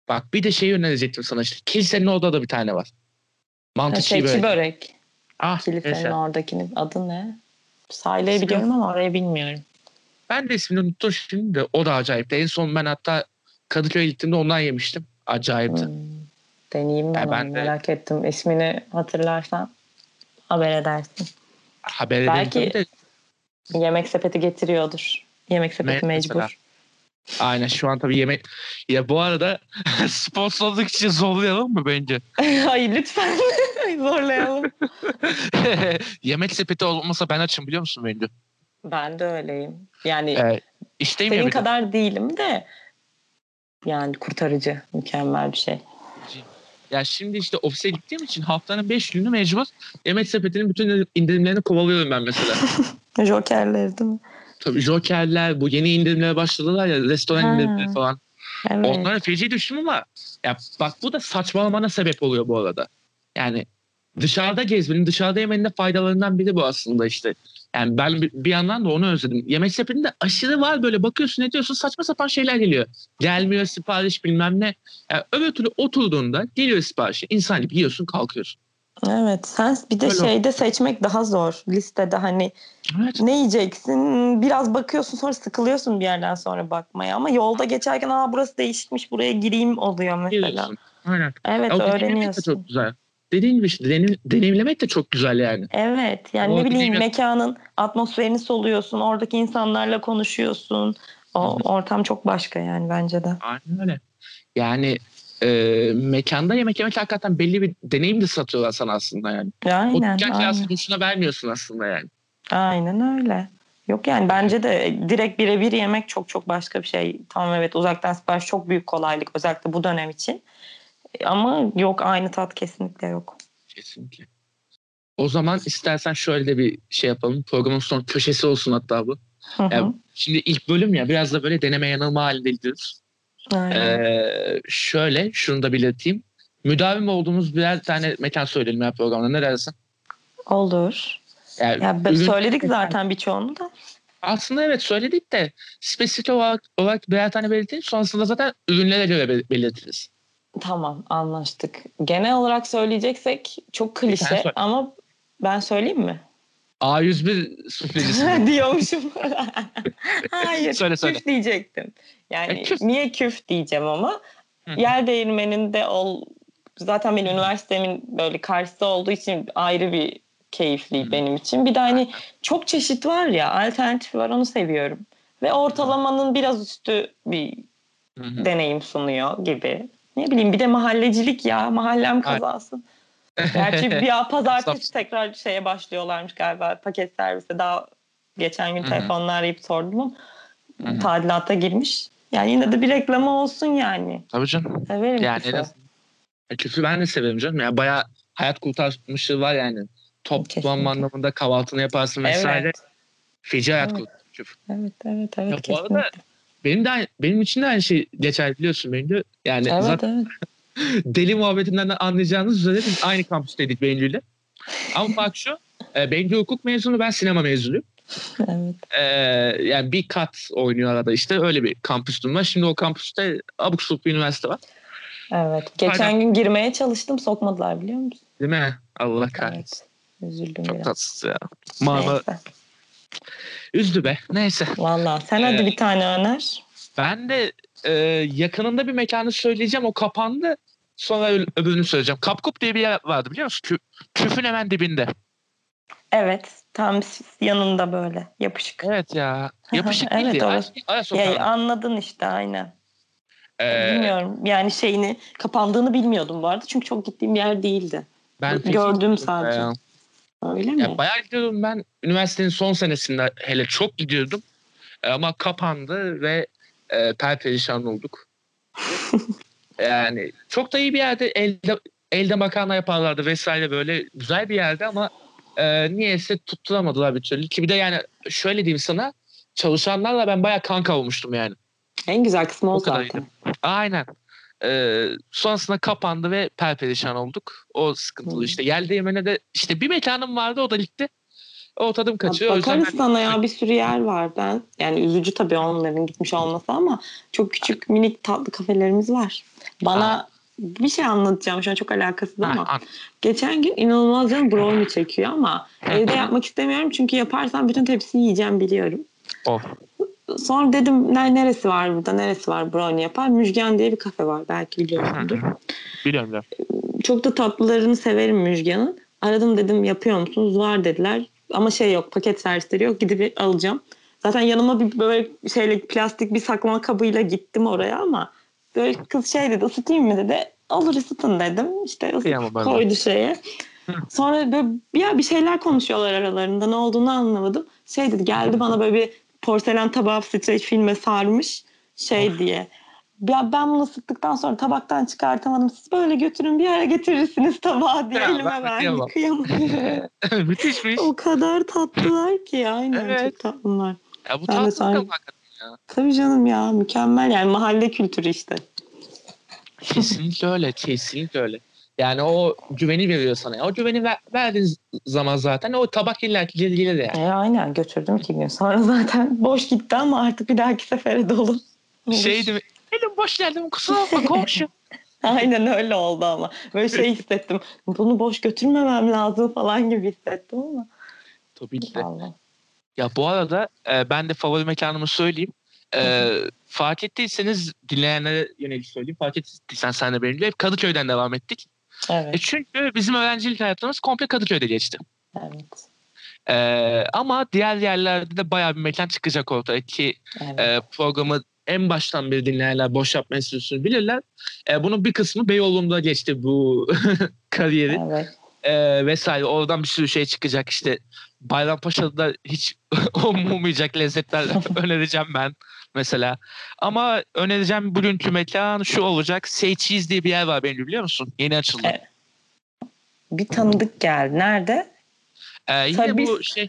Bak bir de şeyi önerecektim sana işte. Kilisenin orada da bir tane var. Mantı çiğ börek. börek. Ah, Kilisenin neyse. oradakinin adı ne? Sahile biliyorum ama orayı bilmiyorum. Ben de ismini unuttum şimdi de, o da acayipti. En son ben hatta Kadıköy'e gittiğimde ondan yemiştim. Acayipti. Hmm. Deneyeyim ben, yani ben de... merak ettim. İsmini hatırlarsan haber edersin. Haber Belki... ederim. Belki... Yemek sepeti getiriyordur. Yemek sepeti Me- mecbur. Mesela. Aynen şu an tabii yemek... Ya bu arada sponsorluk için zorlayalım mı bence? Hayır lütfen zorlayalım. Yemek sepeti olmasa ben açım biliyor musun bence? Ben de öyleyim. Yani ee, senin kadar de. değilim de yani kurtarıcı, mükemmel bir şey. Ya şimdi işte ofise gittiğim için haftanın beş günü mecbur yemek sepetinin bütün indirimlerini kovalıyorum ben mesela. Jokerler değil mi? Tabii jokerler, bu yeni indirimlere başladılar ya, restoran ha, indirimleri falan. Evet. Onlara feci düştüm ama ya bak bu da saçmalamana sebep oluyor bu arada. Yani dışarıda gezmenin, dışarıda yemenin de faydalarından biri bu aslında işte. Yani ben bir yandan da onu özledim. Yemek sepetinde aşırı var, böyle bakıyorsun ne diyorsun, saçma sapan şeyler geliyor. Gelmiyor sipariş bilmem ne. Yani öbür türlü oturduğunda geliyor siparişi. İnsan gibi yiyorsun, kalkıyorsun. Evet, sen bir de Öyle şeyde oldu. seçmek daha zor. Listede hani evet. ne yiyeceksin, biraz bakıyorsun sonra sıkılıyorsun bir yerden sonra bakmaya. Ama yolda geçerken aa burası değişikmiş, buraya gireyim oluyor mesela. Aynen. Evet, ya, öğreniyorsun. Çok güzel. Dediğin gibi işte deneyim, deneyimlemek de çok güzel yani. Evet yani o ne bileyim mekanın atmosferini soluyorsun. Oradaki insanlarla konuşuyorsun. O ortam çok başka yani bence de. Aynen öyle. Yani e, mekanda yemek yemek hakikaten belli bir deneyim de satıyorlar sana aslında yani. Aynen. O dükkan klasını vermiyorsun aslında yani. Aynen öyle. Yok yani bence de direkt birebir yemek çok çok başka bir şey. Tamam evet, uzaktan sipariş çok büyük kolaylık özellikle bu dönem için. Ama yok, aynı tat kesinlikle yok. Kesinlikle. O zaman istersen şöyle de bir şey yapalım. Programın son köşesi olsun hatta bu. Hı hı. Yani şimdi ilk bölüm ya, biraz da böyle deneme yanılma halinde gidiyoruz. Ee, şöyle şunu da belirteyim. Müdavim olduğumuz birer tane mekan söyleyelim ya programda. Ne dersin? Olur. Yani ya ürün... Söyledik zaten birçoğunu da. Aslında evet söyledik de spesifik olarak, olarak birer tane belirtelim. Sonrasında zaten ürünlere göre belirtiriz. Tamam, anlaştık. Genel olarak söyleyeceksek çok klişe ama ben söyleyeyim mi? A yüz bir suflecisi. Diyormuşum. Hayır, söyle, söyle. Küf diyecektim. Yani e, küf. niye küf diyeceğim ama Yer Değirmeni'nde ol... zaten benim üniversitemin böyle karşısı olduğu için ayrı bir keyifli Hı. benim için. Bir de hani çok çeşit var ya, alternatif var, onu seviyorum. Ve ortalamanın biraz üstü bir Hı. deneyim sunuyor gibi. Ne bileyim, bir de mahallecilik ya. Mahallem kazansın. Gerçi bir pazartesi tekrar şeye başlıyorlarmış galiba. Paket servise daha geçen gün telefonla arayıp sordum. Tadilata girmiş. Yani yine de bir reklamı olsun yani. Tabii canım. Severim yani küfü. E, küfü ben de severim canım. Yani bayağı hayat kurtarmışlığı var yani. Toplanma anlamında kahvaltını yaparsın vesaire. Evet. Feci hayat evet. kurtarmışlığı. Küfü. Evet evet evet ya, kesinlikle. Bu arada benim, de, benim için de aynı şey geçerli biliyorsun. Benim de yani evet, zaten evet. Deli muhabbetinden anlayacağınız üzere aynı kampüsteydik Bengü'yle. Ama bak şu, Bengü hukuk mezunu, ben sinema mezunuyum. Evet. Ee, yani bir kat oynuyor arada işte, öyle bir kampüstüm var. Şimdi o kampüste abuk sabuk bir üniversite var. Evet. Geçen Aynen. gün girmeye çalıştım, sokmadılar biliyor musun? Değil mi? Allah kahretsin. Evet. Üzüldüm Çok biraz. Tatsız ya. Mağla... Üzdü be. Neyse. Vallahi sen ee, hadi bir tane öner. Ben de e, yakınında bir mekanı söyleyeceğim. O kapandı. Sonra öbürünü söyleyeceğim. Kapkup diye bir yer vardı biliyor musun? Küf, küfün hemen dibinde. Evet. Tam yanında böyle. Yapışık. Evet ya. Yapışık değil evet, ya. Ara sokağında. Anladın işte aynen. Ee, Bilmiyorum. Yani şeyini, kapandığını bilmiyordum bu arada. Çünkü çok gittiğim yer değildi. Ben Gördüm sadece. Ya. Öyle mi? Ya bayağı gidiyordum ben. Üniversitenin son senesinde hele çok gidiyordum. Ama kapandı ve e, perperişan olduk. Yani çok da iyi bir yerde, elde, elde makarna yaparlardı vesaire, böyle güzel bir yerde ama e, niyeyse tutturamadılar bir türlü. Ki bir de yani şöyle diyeyim sana, çalışanlarla ben bayağı kanka olmuştum yani. En güzel kısmı o zaten. Aynen. E, sonrasında kapandı ve perperişan olduk. O sıkıntılı hmm. işte. Yeldeğirmen'e de işte bir mekanım vardı, o da gitti. O tadım kaçıyor. Bakarız ben... sana ya, bir sürü yer var ben. Yani üzücü tabii onların gitmiş olması ama çok küçük minik tatlı kafelerimiz var. Bana ha. bir şey anlatacağım şu an, çok alakasız ama. Ha. Geçen gün inanılmaz canım brownie çekiyor ama ha. evde yapmak istemiyorum çünkü yaparsam bütün tepsiyi yiyeceğim biliyorum. Of. Sonra dedim neresi var burada, neresi var brownie yapar? Müjgan diye bir kafe var, belki biliyorsundur. Biliyorum da. Çok da tatlılarını severim Müjgan'ın. Aradım, dedim yapıyor musunuz? Var dediler. Ama şey yok, paket servisleri yok, gidip alacağım. Zaten yanıma bir böyle şeyle, plastik bir saklama kabıyla gittim oraya ama böyle kız şey dedi, ısıtayım mı dedi. Olur ısıtın dedim. İşte ısıt, koydu şeye. Sonra böyle ya bir şeyler konuşuyorlar aralarında, ne olduğunu anlamadım. Şey dedi, geldi bana böyle bir porselen tabağı streç filme sarmış şey diye. Ya ben bunu ısıttıktan sonra tabaktan çıkartamadım. Siz böyle götürün bir yere getirirsiniz tabağı diye, elime ben kıyamıyorum. Müthişmiş. O kadar tatlılar ki. Aynen evet. Çok tatlılar. Ya bu tatlı sonra... ya. Tabii canım ya, mükemmel yani, mahalle kültürü işte. Kesinlikle öyle, kesinlikle öyle. Yani o güveni veriyor sana. Ya. O güveni ver, verdiğin zaman zaten o tabak illa ki gelir yani. E, aynen, götürdüm iki gün sonra zaten. Boş gitti ama artık bir dahaki sefere dolu. Şey değil mi? Elim boş geldim, kusura bakma komşu. Aynen öyle oldu ama. Böyle şey hissettim. Bunu boş götürmemem lazım falan gibi hissettim ama. Tabii ki de. Ya bu arada e, ben de favori mekanımı söyleyeyim. E, fark ettiyseniz, dinleyenlere yönelik söyleyeyim. Fark ettiysen sen de benimle hep Kadıköy'den devam ettik. Evet. E, çünkü bizim öğrencilik hayatımız komple Kadıköy'de geçti. Evet. E, ama diğer yerlerde de bayağı bir mekan çıkacak ortaya ki evet. e, programı en baştan beri dinleyenler boş yapma enstitüsünü bilirler. E, bunun bir kısmı Beyoğlu'nda geçti bu kariyeri. Evet. E, vesaire. Oradan bir sürü şey çıkacak işte. Bayrampaşa'da hiç olmayacak lezzetler önereceğim ben mesela. Ama önereceğim bugünkü mekan şu olacak. Say Cheese diye bir yer var benim, biliyor musun? Yeni açıldı. Evet. Bir tanıdık geldi. Nerede? E, yine sarı, bu bir, şey...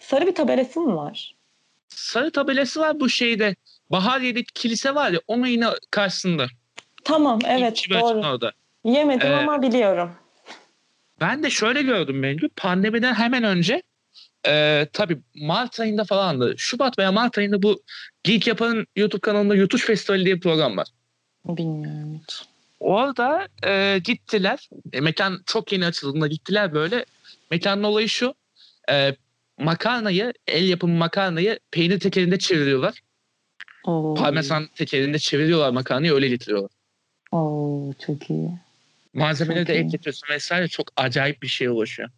sarı bir tabelası mı var? Sarı tabelası var bu şeyde. Bahariye'deki kilise var ya, onun yine karşısında. Tamam evet, İlçi doğru. Yemedim ee, ama biliyorum. Ben de şöyle gördüm bence. Pandemiden hemen önce e, tabii Mart ayında falandı. Şubat veya Mart ayında bu Geek Yapan'ın YouTube kanalında YouTube Festivali diye bir program var. Bilmiyorum hiç. Orada e, gittiler. E, mekan çok yeni açıldığında gittiler böyle. Mekanın olayı şu. E, makarnayı, el yapımı makarnayı peynir tekerinde çeviriyorlar. Oo. Parmesan tekerinde çeviriyorlar makarnayı, öyle getiriyorlar. Oo, çok iyi. Malzemeleri de ekletiyorsun vesaire, çok acayip bir şeye ulaşıyor.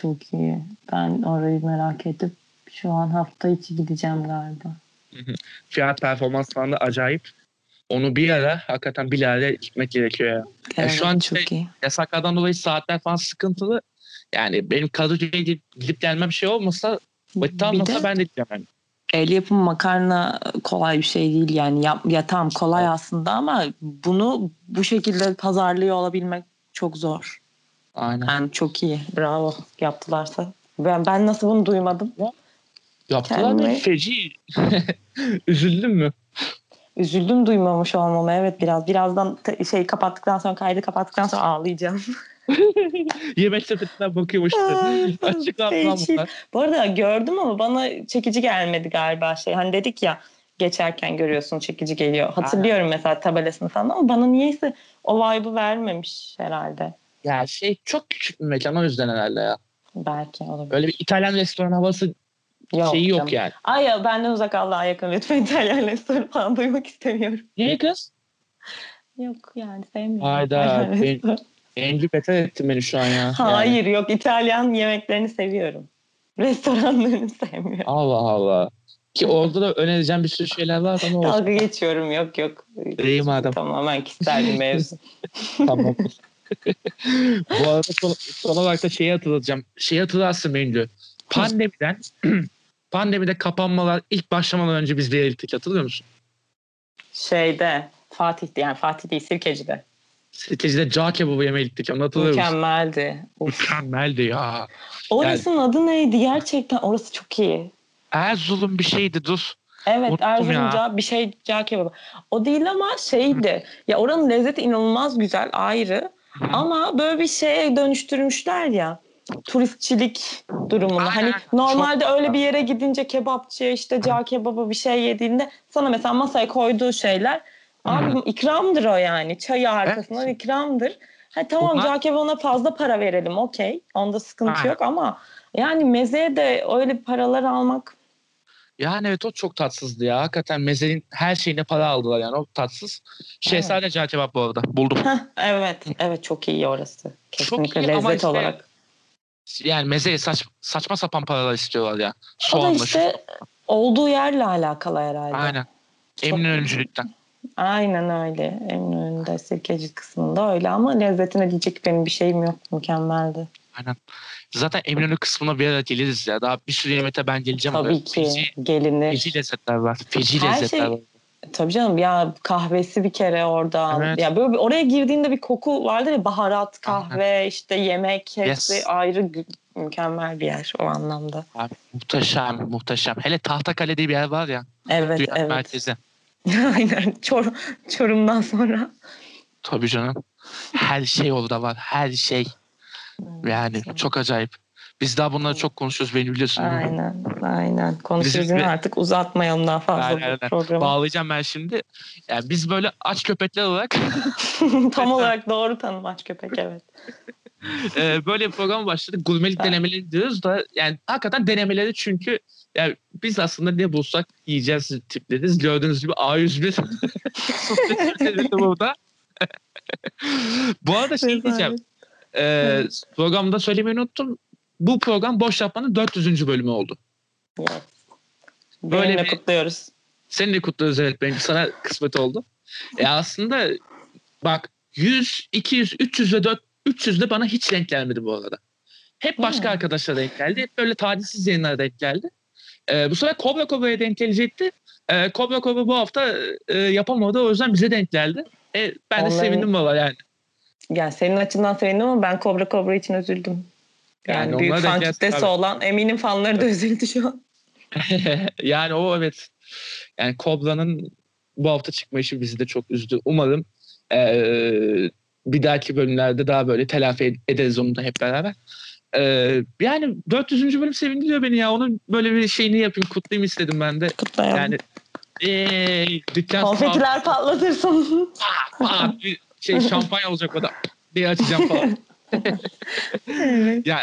Çok iyi. Ben orayı merak edip şu an hafta içi gideceğim galiba. Fiyat performans falan da acayip. Onu bir ara hakikaten bilahare gitmek gerekiyor ya. Evet, yani şu an çok işte, iyi. Yasaklardan dolayı saatler falan sıkıntılı. Yani benim Kadıköy'e gidip gelmem şey olmasa, vakit almasa ben de gideceğim yani. el yapımı makarna kolay bir şey değil yani. Ya, ya tam kolay aslında ama bunu bu şekilde pazarlıyor olabilmek çok zor. Aynen. Yani çok iyi. Bravo yaptılarsa. Ben ben nasıl bunu duymadım? Yaptılar mı? Feci. Üzüldün mü? Üzüldüm duymamış olmama. Evet biraz. Birazdan t- şey kapattıktan sonra kaydı kapattıktan sonra ağlayacağım. Yemek sepetinden bakıyormuş. Açıklanmamışlar. Bu arada gördüm ama bana çekici gelmedi galiba şey. Hani dedik ya geçerken görüyorsun çekici geliyor. Hatırlıyorum aynen. Mesela tabelasını falan ama bana niyeyse o vibe'ı vermemiş herhalde. Ya şey çok küçük bir mekan o yüzden herhalde ya. Belki olabilir. Böyle bir İtalyan restoran havası yok, şeyi yok canım. Yani. Ay ya benden uzak Allah'a yakın lütfen İtalyan restoran falan duymak istemiyorum. Niye kız? Yok yani sevmiyorum. Hayda ben, Engin beter ettin beni şu an ya. Hayır yani. Yok İtalyan yemeklerini seviyorum. Restoranlarını sevmiyorum. Allah Allah. Ki orada da önereceğim bir sürü şeyler var ama olsun. Dalga geçiyorum yok yok. İyi madem. Tamamen kişisel bir mevzu. Tamam. Bu arada son, son olarak da şeyi hatırlatacağım. Şeyi hatırlarsın Bengü. Pandemiden pandemide kapanmalar ilk başlamadan önce biz verildik. Hatırlıyor musun? Şeyde Fatih'te yani Fatih değil Sirkeci'de. Sirkeci'de Cahkebabı yemeye gittik. Onu hatırlıyor musun? Mükemmeldi. Mükemmeldi ya. Orasının yani, adı neydi? Gerçekten orası çok iyi. Erzurum'un bir şeydi dur. Evet Erzurum'da bir şey Cahkebabı. O değil ama şeydi. Hı. Ya oranın lezzeti inanılmaz güzel ayrı. Ama böyle bir şeye dönüştürmüşler ya turistçilik durumunu. Aynen. Hani normalde çok öyle bir yere gidince kebapçıya işte cağ kebabı bir şey yediğinde sana mesela masaya koyduğu şeyler abi ikramdır o yani. Çayı arkasından evet. İkramdır. Ha, tamam cağ kebabına fazla para verelim okey. Onda sıkıntı aynen. Yok ama yani mezeye de öyle paralar almak. Yani evet o çok tatsızdı ya. Hakikaten mezenin her şeyine para aldılar yani o tatsız. Şehzade evet. Cahkebabı bu arada buldum. Heh, evet evet çok iyi orası. Kesinlikle çok iyi, lezzet işte, olarak. Yani mezeye saç, saçma sapan paralar istiyorlar ya. Soğanla, o da işte şu. Olduğu yerle alakalı herhalde. Aynen. Eminönücülükten. Aynen öyle. Eminönü'nde sirkeci kısmında öyle ama lezzetine diyecek benim bir şeyim yok. Mükemmeldi. Aynen. Zaten Eminönü kısmına bir ara geliriz ya. Daha bir sürü yemete ben geleceğim. Tabii oraya. Ki. Feci, gelinir. Feci lezzetler var. Feci her lezzetler şey, var. Tabii canım ya kahvesi bir kere orada. Evet. Ya böyle bir, oraya girdiğinde bir koku vardır ya baharat, kahve, aynen. İşte yemek hepsi yes. Ayrı mükemmel bir yer o anlamda. Abi, muhteşem, muhteşem. Hele Tahtakale diye bir yer var ya. Evet, Dünya evet. Merkezi. Aynen. Çor, Çorum'dan sonra. Tabii canım. Her şey orada var. Her şey. Yani çok acayip. Biz daha bunları çok konuşuyoruz beni biliyorsun. Aynen, aynen. Konuşuruz ve artık uzatmayalım daha fazla aynen, bu programı. Bağlayacağım ben şimdi. Yani biz böyle aç köpekler olarak. Tam olarak doğru tanım aç köpek evet. ee, böyle bir programa başladık. Gurmelik denemeleri diyoruz da yani hakikaten denemeleri çünkü yani biz aslında ne bulsak yiyeceğiz tipleriz. Gördüğünüz gibi A yüz bir sohbetleri burada. Bu arada şey diyeceğim. Ee, evet. Programda söylemeyi unuttum. Bu program Boş Yapmanın dört yüzüncü bölümü oldu. Evet. Böyle benimle bir, kutluyoruz. Seni de kutluyoruz evet benim. Sana kısmet oldu. E aslında bak yüz, iki yüz, üç yüz ve dört yüz de bana hiç denk gelmedi bu arada. Hep başka hmm. arkadaşlara denk geldi. Hep böyle talihsiz yayınlara denk geldi. E, bu sefer Kobra Kobra'ya denk gelecekti. E, Kobra Kobra bu hafta e, yapamadı. O yüzden bize denk geldi. E, ben onların... de sevindim valla yani. Yani senin açından sevindim ama ben Kobra Kobra için üzüldüm. Yani, yani büyük fan kitlesi olan eminim fanları da üzüldü şu an. Yani o evet. Yani Kobra'nın bu hafta çıkma işi bizi de çok üzdü. Umarım ee, bir dahaki bölümlerde daha böyle telafi ederiz onu da hep beraber. E, yani dört yüzüncü bölüm sevindiriyor beni ya. Onun böyle bir şeyini yapayım kutlayayım istedim ben de. Kutlayalım. Yani, ee, dükkan konfetiler patlatırsın. Pat pat. Şey şampanya olacak o da diye açacağım falan. Evet. Yani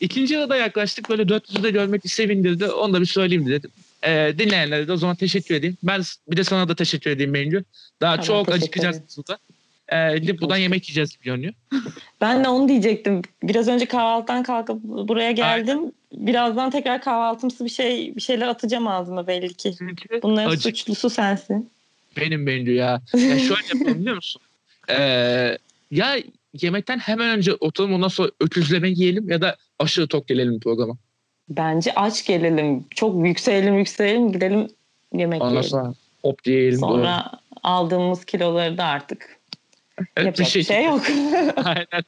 ikinci yılda yaklaştık böyle dört yüzde görmek sevindirdi. Onu da bir söyleyeyim dedim. Ee, dinleyenlere de o zaman teşekkür edeyim. Ben bir de sana da teşekkür edeyim Bengü. Daha tamam, çok acıkacaksınız da. Ee, buradan yemek yiyeceğiz görünüyor. Ben de onu diyecektim. Biraz önce kahvaltıdan kalkıp buraya geldim. Aynen. Birazdan tekrar kahvaltımsı bir şey bir şeyler atacağım ağzıma belli ki. Çünkü bunların acı... suçlusu sensin. Benim Bengü ya. Ya şöyle yapalım biliyor musun? Ee, ya yemekten hemen önce oturalım ondan sonra öküzleme yiyelim ya da aşırı tok gelelim programa. Bence aç gelelim. Çok yükselim yükselim gidelim yemek Ondan yiyelim. Sonra hop diyelim. Sonra doğru. Aldığımız kiloları da artık evet, yapacak bir şey, şey yok. Aynen.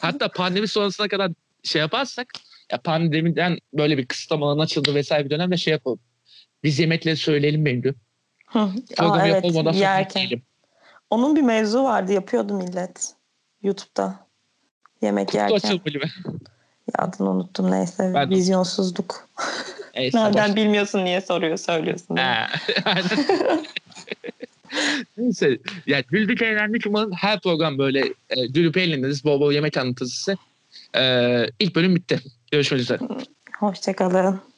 Hatta pandemi sonrasına kadar şey yaparsak ya pandemiden böyle bir kısıtlamaların açıldığı vesaire bir dönemde şey yapalım. Biz yemekleri söyleyelim menü. Programı evet, yapalım yerken. Onun bir mevzu vardı yapıyordu millet. YouTube'da. Yemek Kutu yerken. Kutu açılmalı mı? Adını unuttum neyse. Ben Vizyonsuzluk. Neyse, nereden boş. Bilmiyorsun niye soruyor söylüyorsun. Ha, neyse. Yani güldük eğlendik umarım her program böyle e, gülüp eğleniriz. Bol bol yemek anlatısı. E, ilk bölüm bitti. Görüşmek üzere. Hoşçakalın.